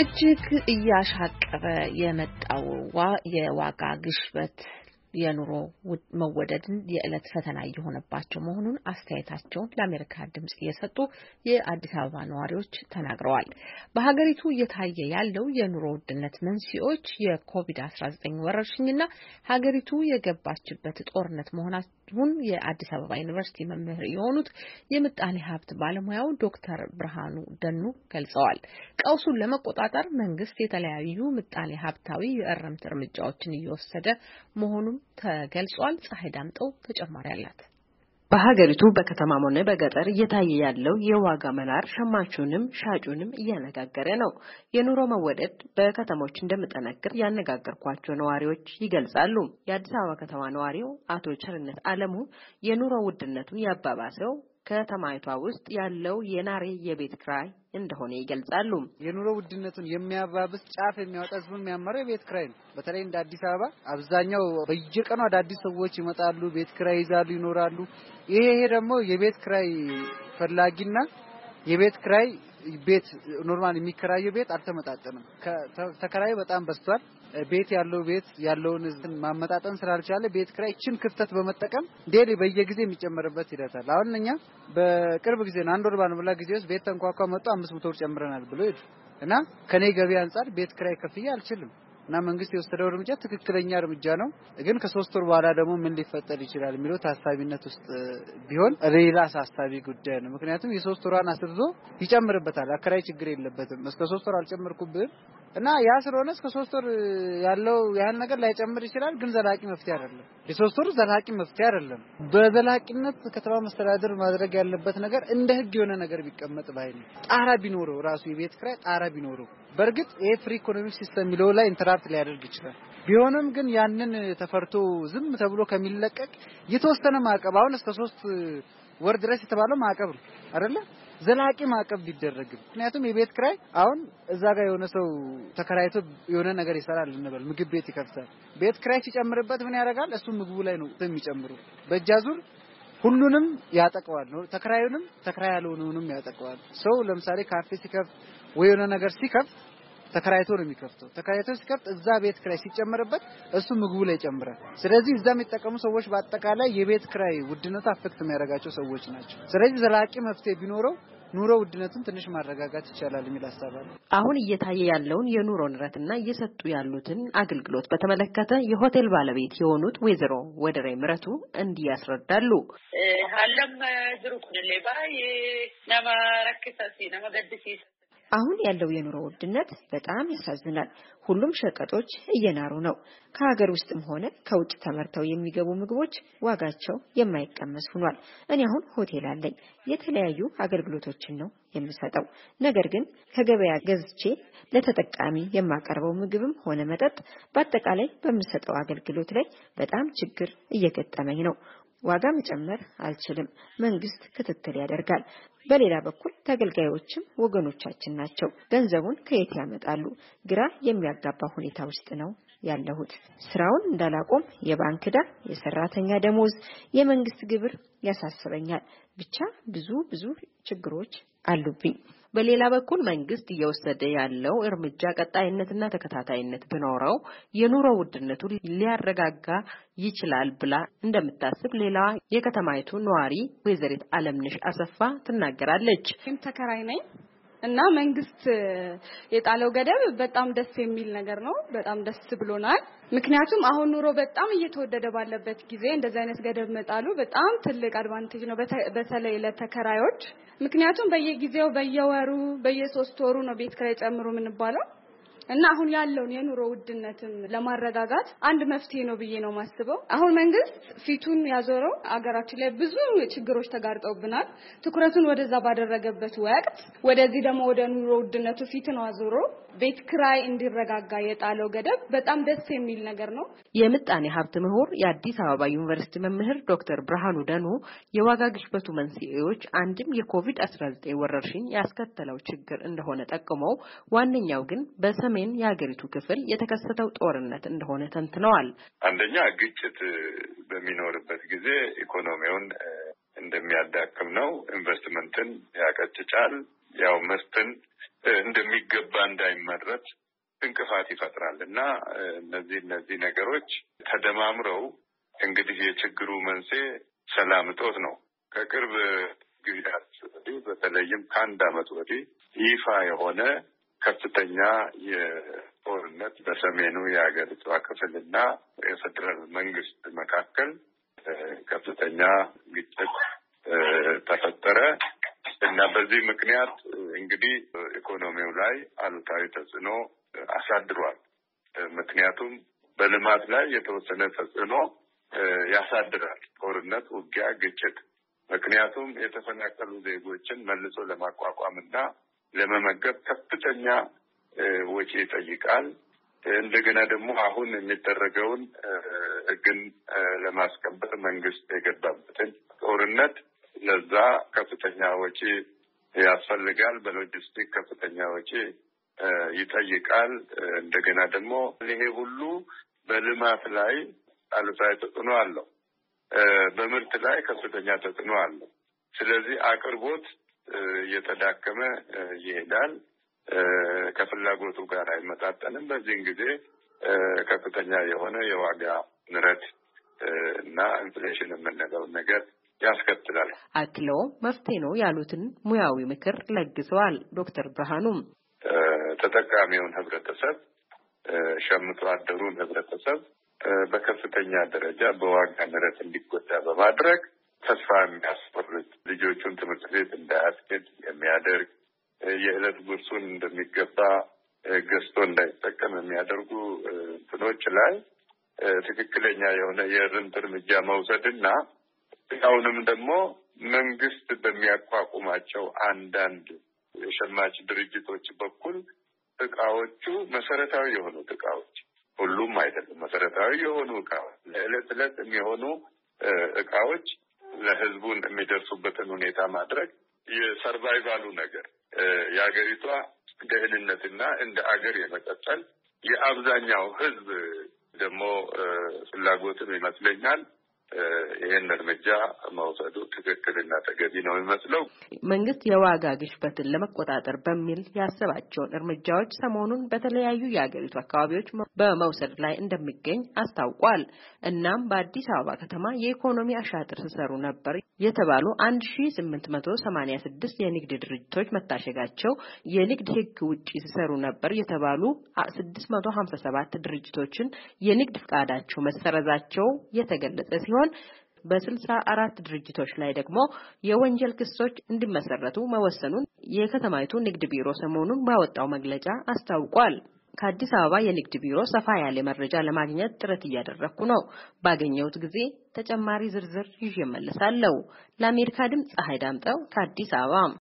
እጅግ እያሻቀበ የመጣው የዋጋ ግሽበት የኑሮ መወደድን የዕለት ፈተና እየሆነባቸው መሆኑን አስተያየታቸውን ለአሜሪካ ድምጽ እየሰጡ የአዲስ አበባ ነዋሪዎች ተናግረዋል። በሀገሪቱ እየታየ ያለው የኑሮ ውድነት መንስኤዎች የኮቪድ-19 ወረርሽኝና ሀገሪቱ የገባችበት ጦርነት መሆናቸውን የአዲስ አበባ ዩኒቨርስቲ መምህር የሆኑት የምጣኔ ሀብት ባለሙያው ዶክተር ብርሃኑ ደኑ ገልጸዋል። ቀውሱን ለመቆጣጠር መንግስት የተለያዩ ምጣኔ ሀብታዊ የእርምት እርምጃዎችን እየወሰደ መሆኑን ተገልጿል። ፀሐይ ዳምጠው ተጨማሪ አላት። በሀገሪቱ በከተማም ሆነ በገጠር እየታየ ያለው የዋጋ መናር ሸማቹንም ሻጩንም እያነጋገረ ነው። የኑሮ መወደድ በከተሞች እንደሚጠነክር ያነጋገርኳቸው ነዋሪዎች ይገልጻሉ። የአዲስ አበባ ከተማ ነዋሪው አቶ ቸርነት አለሙ የኑሮ ውድነቱን ያባባሰው ከተማይቷ ውስጥ ያለው የናሬ የቤት ክራይ እንደሆነ ይገልጻሉ። የኑሮ ውድነቱን የሚያባብስ ጫፍ የሚያወጣ ህዝቡን የሚያመረው የቤት ክራይ ነው። በተለይ እንደ አዲስ አበባ አብዛኛው በየቀኑ አዳዲስ ሰዎች ይመጣሉ፣ ቤት ክራይ ይዛሉ፣ ይኖራሉ። ይሄ ደግሞ የቤት ክራይ ፈላጊና የቤት ክራይ ቤት ኖርማል የሚከራየው ቤት አልተመጣጠንም። ተከራዩ በጣም በዝቷል። ቤት ያለው ቤት ያለውን ማመጣጠን ስላልቻለ ቤት ክራይ እቺን ክፍተት በመጠቀም ዴሊ በየጊዜ የሚጨመርበት ይደርሳል። አሁን እኛ በቅርብ ጊዜ አንድ ወር ባልሞላ ጊዜ ውስጥ ቤት ተንኳኳ መጥቶ 500 ብር ጨምረናል ብሎ ይሄድ እና ከኔ ገቢ አንፃር ቤት ክራይ ከፍዬ አልችልም እና መንግስት የወሰደው እርምጃ ትክክለኛ እርምጃ ነው። ግን ከ3 ወር በኋላ ደግሞ ምን ሊፈጠር ይችላል የሚለው ታሳቢነት ውስጥ ቢሆን ሌላ አሳሳቢ ጉዳይ ነው። ምክንያቱም የ3 ወራን አስርዞ ይጨምርበታል። አከራይ ችግር የለበትም እስከ 3 ወር አልጨመርኩብህ እና ያ ስለሆነ እስከ 3 ወር ያለው ያህል ነገር ላይጨምር ይችላል። ግን ዘላቂ መፍትሄ አይደለም። የ3 ወር ዘላቂ መፍትሄ አይደለም። በዘላቂነት ከተማ መስተዳደር ማድረግ ያለበት ነገር እንደ ህግ የሆነ ነገር ቢቀመጥ ባይል ጣራ ቢኖረው ራሱ የቤት ክራይ ጣራ ቢኖረው በርግጥ የፍሪ ኢኮኖሚክ ሲስተም ሊለው ላይ ኢንተራፕት ሊያደርግ ይችላል። ቢሆንም ግን ያንን ተፈርቶ ዝም ተብሎ ከሚለቀቅ የተወሰነ ማዕቀብ አሁን እስከ 3 ወር ድረስ የተባለው ማዕቀብ አይደለ ዘላቂ ማዕቀብ ቢደረግ። ምክንያቱም የቤት ክራይ አሁን እዛ ጋር የሆነ ሰው ተከራይቶ የሆነ ነገር ይሰራል እንበል ምግብ ቤት ይከፍታል። ቤት ክራይ ሲጨምርበት ምን ያደርጋል? እሱ ምግቡ ላይ ነው የሚጨምሩ። በእጃዙር ሁሉንም ያጠቀዋል ነው። ተከራዩንም ተከራይ ያልሆነውንም ያጠቀዋል። ሰው ለምሳሌ ካፌ ሲከፍት ወይ የሆነ ነገር ሲከፍት ተከራይቶ ነው የሚከፍተው። ተከራይቶ ሲከፍት እዛ ቤት ክራይ ሲጨመርበት እሱ ምግቡ ላይ ይጨምራል። ስለዚህ እዛም የተጠቀሙ ሰዎች በአጠቃላይ የቤት ክራይ ውድነት አፍክት የሚያረጋቸው ሰዎች ናቸው። ስለዚህ ዘላቂ መፍትሄ ቢኖረው ኑሮ ውድነቱን ትንሽ ማረጋጋት ይቻላል የሚል ሐሳብ አለ። አሁን እየታየ ያለውን የኑሮ ንረትና እየሰጡ ያሉትን አገልግሎት በተመለከተ የሆቴል ባለቤት የሆኑት ወይዘሮ ወደረ ምረቱ እንዲህ ያስረዳሉ። ዓለም ዝሩኩን ለባይ ነማረከታሲ ነማገድሲ አሁን ያለው የኑሮ ውድነት በጣም ያሳዝናል። ሁሉም ሸቀጦች እየናሩ ነው። ከሀገር ውስጥም ሆነ ከውጭ ተመርተው የሚገቡ ምግቦች ዋጋቸው የማይቀመስ ሆኗል። እኔ አሁን ሆቴል አለኝ። የተለያዩ አገልግሎቶችን ነው የምሰጠው። ነገር ግን ከገበያ ገዝቼ ለተጠቃሚ የማቀርበው ምግብም ሆነ መጠጥ በአጠቃላይ በሚሰጠው አገልግሎት ላይ በጣም ችግር እየገጠመኝ ነው። ዋጋ መጨመር አልችልም። መንግስት ክትትል ያደርጋል። በሌላ በኩል ተገልጋዮችም ወገኖቻችን ናቸው። ገንዘቡን ከየት ያመጣሉ? ግራ የሚያጋባ ሁኔታ ውስጥ ነው ያለሁት። ስራውን እንዳላቆም የባንክ ዕዳ፣ የሰራተኛ ደሞዝ፣ የመንግስት ግብር ያሳስበኛል። ብቻ ብዙ ችግሮች አሉብኝ። በሌላ በኩል መንግስት እየወሰደ ያለው እርምጃ ቀጣይነትና ተከታታይነት ቢኖረው የኑሮ ውድነቱን ሊያረጋጋ ይችላል ብላ እንደምታስብ ሌላዋ የከተማይቱ ነዋሪ ወይዘሪት አለምነሽ አሰፋ ትናገራለች። ተከራይ ነኝ እና መንግስት የጣለው ገደብ በጣም ደስ የሚል ነገር ነው። በጣም ደስ ብሎናል። ምክንያቱም አሁን ኑሮ በጣም እየተወደደ ባለበት ጊዜ እንደዚህ አይነት ገደብ መጣሉ በጣም ትልቅ አድቫንቴጅ ነው በተለይ ለተከራዮች። ምክንያቱም በየጊዜው በየወሩ በየ3 ወሩ ነው ቤት ክራይ ጨምሩ ምንባለው እና አሁን ያለውን የኑሮ ውድነትን ለማረጋጋት አንድ መፍትሄ ነው ብዬ ነው ማስበው። አሁን መንግስት ፊቱን ያዞረው አገራችን ላይ ብዙ ችግሮች ተጋርጠውብናል። ትኩረቱን ወደዛ ባደረገበት ወቅት ወደዚህ ደግሞ ወደ ኑሮ ውድነቱ ፊቱን አዞሮ ቤት ክራይ እንዲረጋጋ የጣለው ገደብ በጣም ደስ የሚል ነገር ነው። የምጣኔ ሀብት ምሁር የአዲስ አበባ ዩኒቨርስቲ መምህር ዶክተር ብርሃኑ ደኑ የዋጋ ግሽበቱ መንስኤዎች አንድም የኮቪድ-19 ወረርሽኝ ያስከተለው ችግር እንደሆነ ጠቅመው ዋነኛው ግን በሰሜን የሀገሪቱ ክፍል የተከሰተው ጦርነት እንደሆነ ተንትነዋል። አንደኛ ግጭት በሚኖርበት ጊዜ ኢኮኖሚውን እንደሚያዳክም ነው። ኢንቨስትመንትን ያቀጭጫል። ያው ምርትን እንደሚገባ እንዳይመረት እንቅፋት ይፈጥራልና እነዚህ ነገሮች ተደማምረው እንግዲህ የችግሩ መንስኤ ሰላም እጦት ነው። ከቅርብ ግብዳት በተለይም ከአንድ ዓመት ወዲህ ይፋ የሆነ ከፍተኛ የጦርነት በሰሜኑ የአገሪቱ ክፍልና የፌደራል መንግስት መካከል ከፍተኛ ግጭት ተፈጠረ እና በዚህ ምክንያት እንግዲህ ኢኮኖሚው ላይ አሉታዊ ተጽዕኖ አሳድሯል። ምክንያቱም በልማት ላይ የተወሰነ ተጽዕኖ ያሳድራል ጦርነት፣ ውጊያ፣ ግጭት። ምክንያቱም የተፈናቀሉ ዜጎችን መልሶ ለማቋቋምና ለመመገብ ከፍተኛ ወጪ ይጠይቃል። እንደገና ደግሞ አሁን የሚደረገውን ህግን ለማስከበር መንግስት የገባበትን ጦርነት ለዛ ከፍተኛ ወጪ ያስፈልጋል። በሎጂስቲክ ከፍተኛ ወጪ ይጠይቃል። እንደገና ደግሞ ይሄ ሁሉ በልማት ላይ አሉታዊ ተጽዕኖ አለው። በምርት ላይ ከፍተኛ ተጽዕኖ አለው። ስለዚህ አቅርቦት እየተዳከመ ይሄዳል። ከፍላጎቱ ጋር አይመጣጠንም። በዚህ ጊዜ ከፍተኛ የሆነ የዋጋ ንረት እና ኢንፍሌሽን የምንለው ነገር ያስከትላል። አክሎ መፍትሄ ነው ያሉትን ሙያዊ ምክር ለግሰዋል ዶክተር ብርሃኑ። ተጠቃሚውን ህብረተሰብ፣ ሸምቶ አደሩን ህብረተሰብ በከፍተኛ ደረጃ በዋጋ ንረት እንዲጎዳ በማድረግ ተስፋ የሚያስቆርጥ ልጆቹን ትምህርት ቤት እንዳያስኬድ የሚያደርግ የዕለት ጉርሱን እንደሚገባ ገዝቶ እንዳይጠቀም የሚያደርጉ እንትኖች ላይ ትክክለኛ የሆነ የእርምት እርምጃ መውሰድና አሁንም ደግሞ መንግስት በሚያቋቁማቸው አንዳንድ የሸማች ድርጅቶች በኩል እቃዎቹ መሰረታዊ የሆኑ እቃዎች ሁሉም አይደለም መሰረታዊ የሆኑ እቃዎች ለዕለት ዕለት የሚሆኑ እቃዎች ለህዝቡን የሚደርሱበትን ሁኔታ ማድረግ የሰርቫይቫሉ ነገር የአገሪቷ ደህንነትና እንደ አገር የመቀጠል የአብዛኛው ህዝብ ደግሞ ፍላጎትም ይመስለኛል። ይሄን እርምጃ መውሰዱ ትክክልና ተገቢ ነው የሚመስለው። መንግስት የዋጋ ግሽበትን ለመቆጣጠር በሚል ያሰባቸውን እርምጃዎች ሰሞኑን በተለያዩ የአገሪቱ አካባቢዎች በመውሰድ ላይ እንደሚገኝ አስታውቋል። እናም በአዲስ አበባ ከተማ የኢኮኖሚ አሻጥር ሲሰሩ ነበር የተባሉ 1886 የንግድ ድርጅቶች መታሸጋቸው፣ የንግድ ህግ ውጪ ሲሰሩ ነበር የተባሉ 657 ድርጅቶችን የንግድ ፍቃዳቸው መሰረዛቸው የተገለጸ ሲሆን በ64 ድርጅቶች ላይ ደግሞ የወንጀል ክሶች እንዲመሰረቱ መወሰኑን የከተማይቱ ንግድ ቢሮ ሰሞኑን ባወጣው መግለጫ አስታውቋል። ከአዲስ አበባ የንግድ ቢሮ ሰፋ ያለ መረጃ ለማግኘት ጥረት እያደረኩ ነው። ባገኘሁት ጊዜ ተጨማሪ ዝርዝር ይዤ እመለሳለሁ። ለአሜሪካ ድምፅ ጸሐይ ዳምጠው ከአዲስ አበባ።